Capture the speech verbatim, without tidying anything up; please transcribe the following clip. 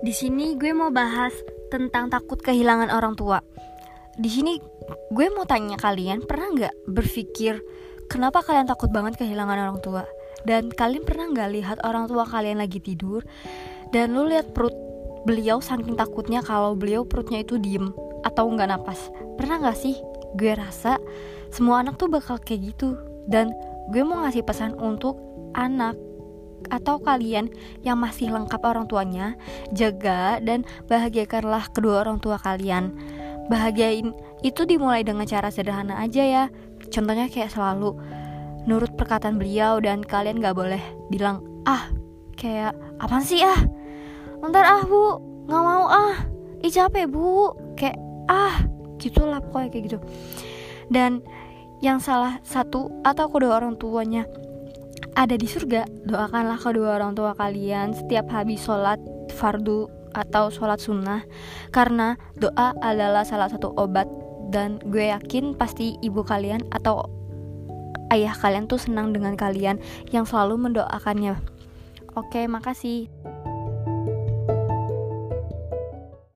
Di sini gue mau bahas tentang takut kehilangan orang tua. Di sini gue mau tanya kalian, pernah nggak berpikir kenapa kalian takut banget kehilangan orang tua? Dan kalian pernah nggak lihat orang tua kalian lagi tidur dan lu lihat perut beliau saking takutnya kalau beliau perutnya itu diem atau nggak napas? Pernah nggak sih? Gue rasa semua anak tuh bakal kayak gitu. Dan gue mau ngasih pesan untuk anak atau kalian yang masih lengkap orang tuanya, jaga dan bahagiakanlah kedua orang tua kalian. Bahagiain itu dimulai dengan cara sederhana aja ya. Contohnya kayak selalu nurut perkataan beliau, dan kalian gak boleh bilang ah, kayak apaan sih ah, ntar ah bu, gak mau ah, ih capek bu, kayak ah gitulah pokoknya kayak gitu. Dan yang salah satu atau kedua orang tuanya ada di surga, doakanlah kedua orang tua kalian setiap habis sholat fardu atau sholat sunnah, karena doa adalah salah satu obat. Dan gue yakin pasti ibu kalian atau ayah kalian tuh senang dengan kalian yang selalu mendoakannya. Oke, makasih.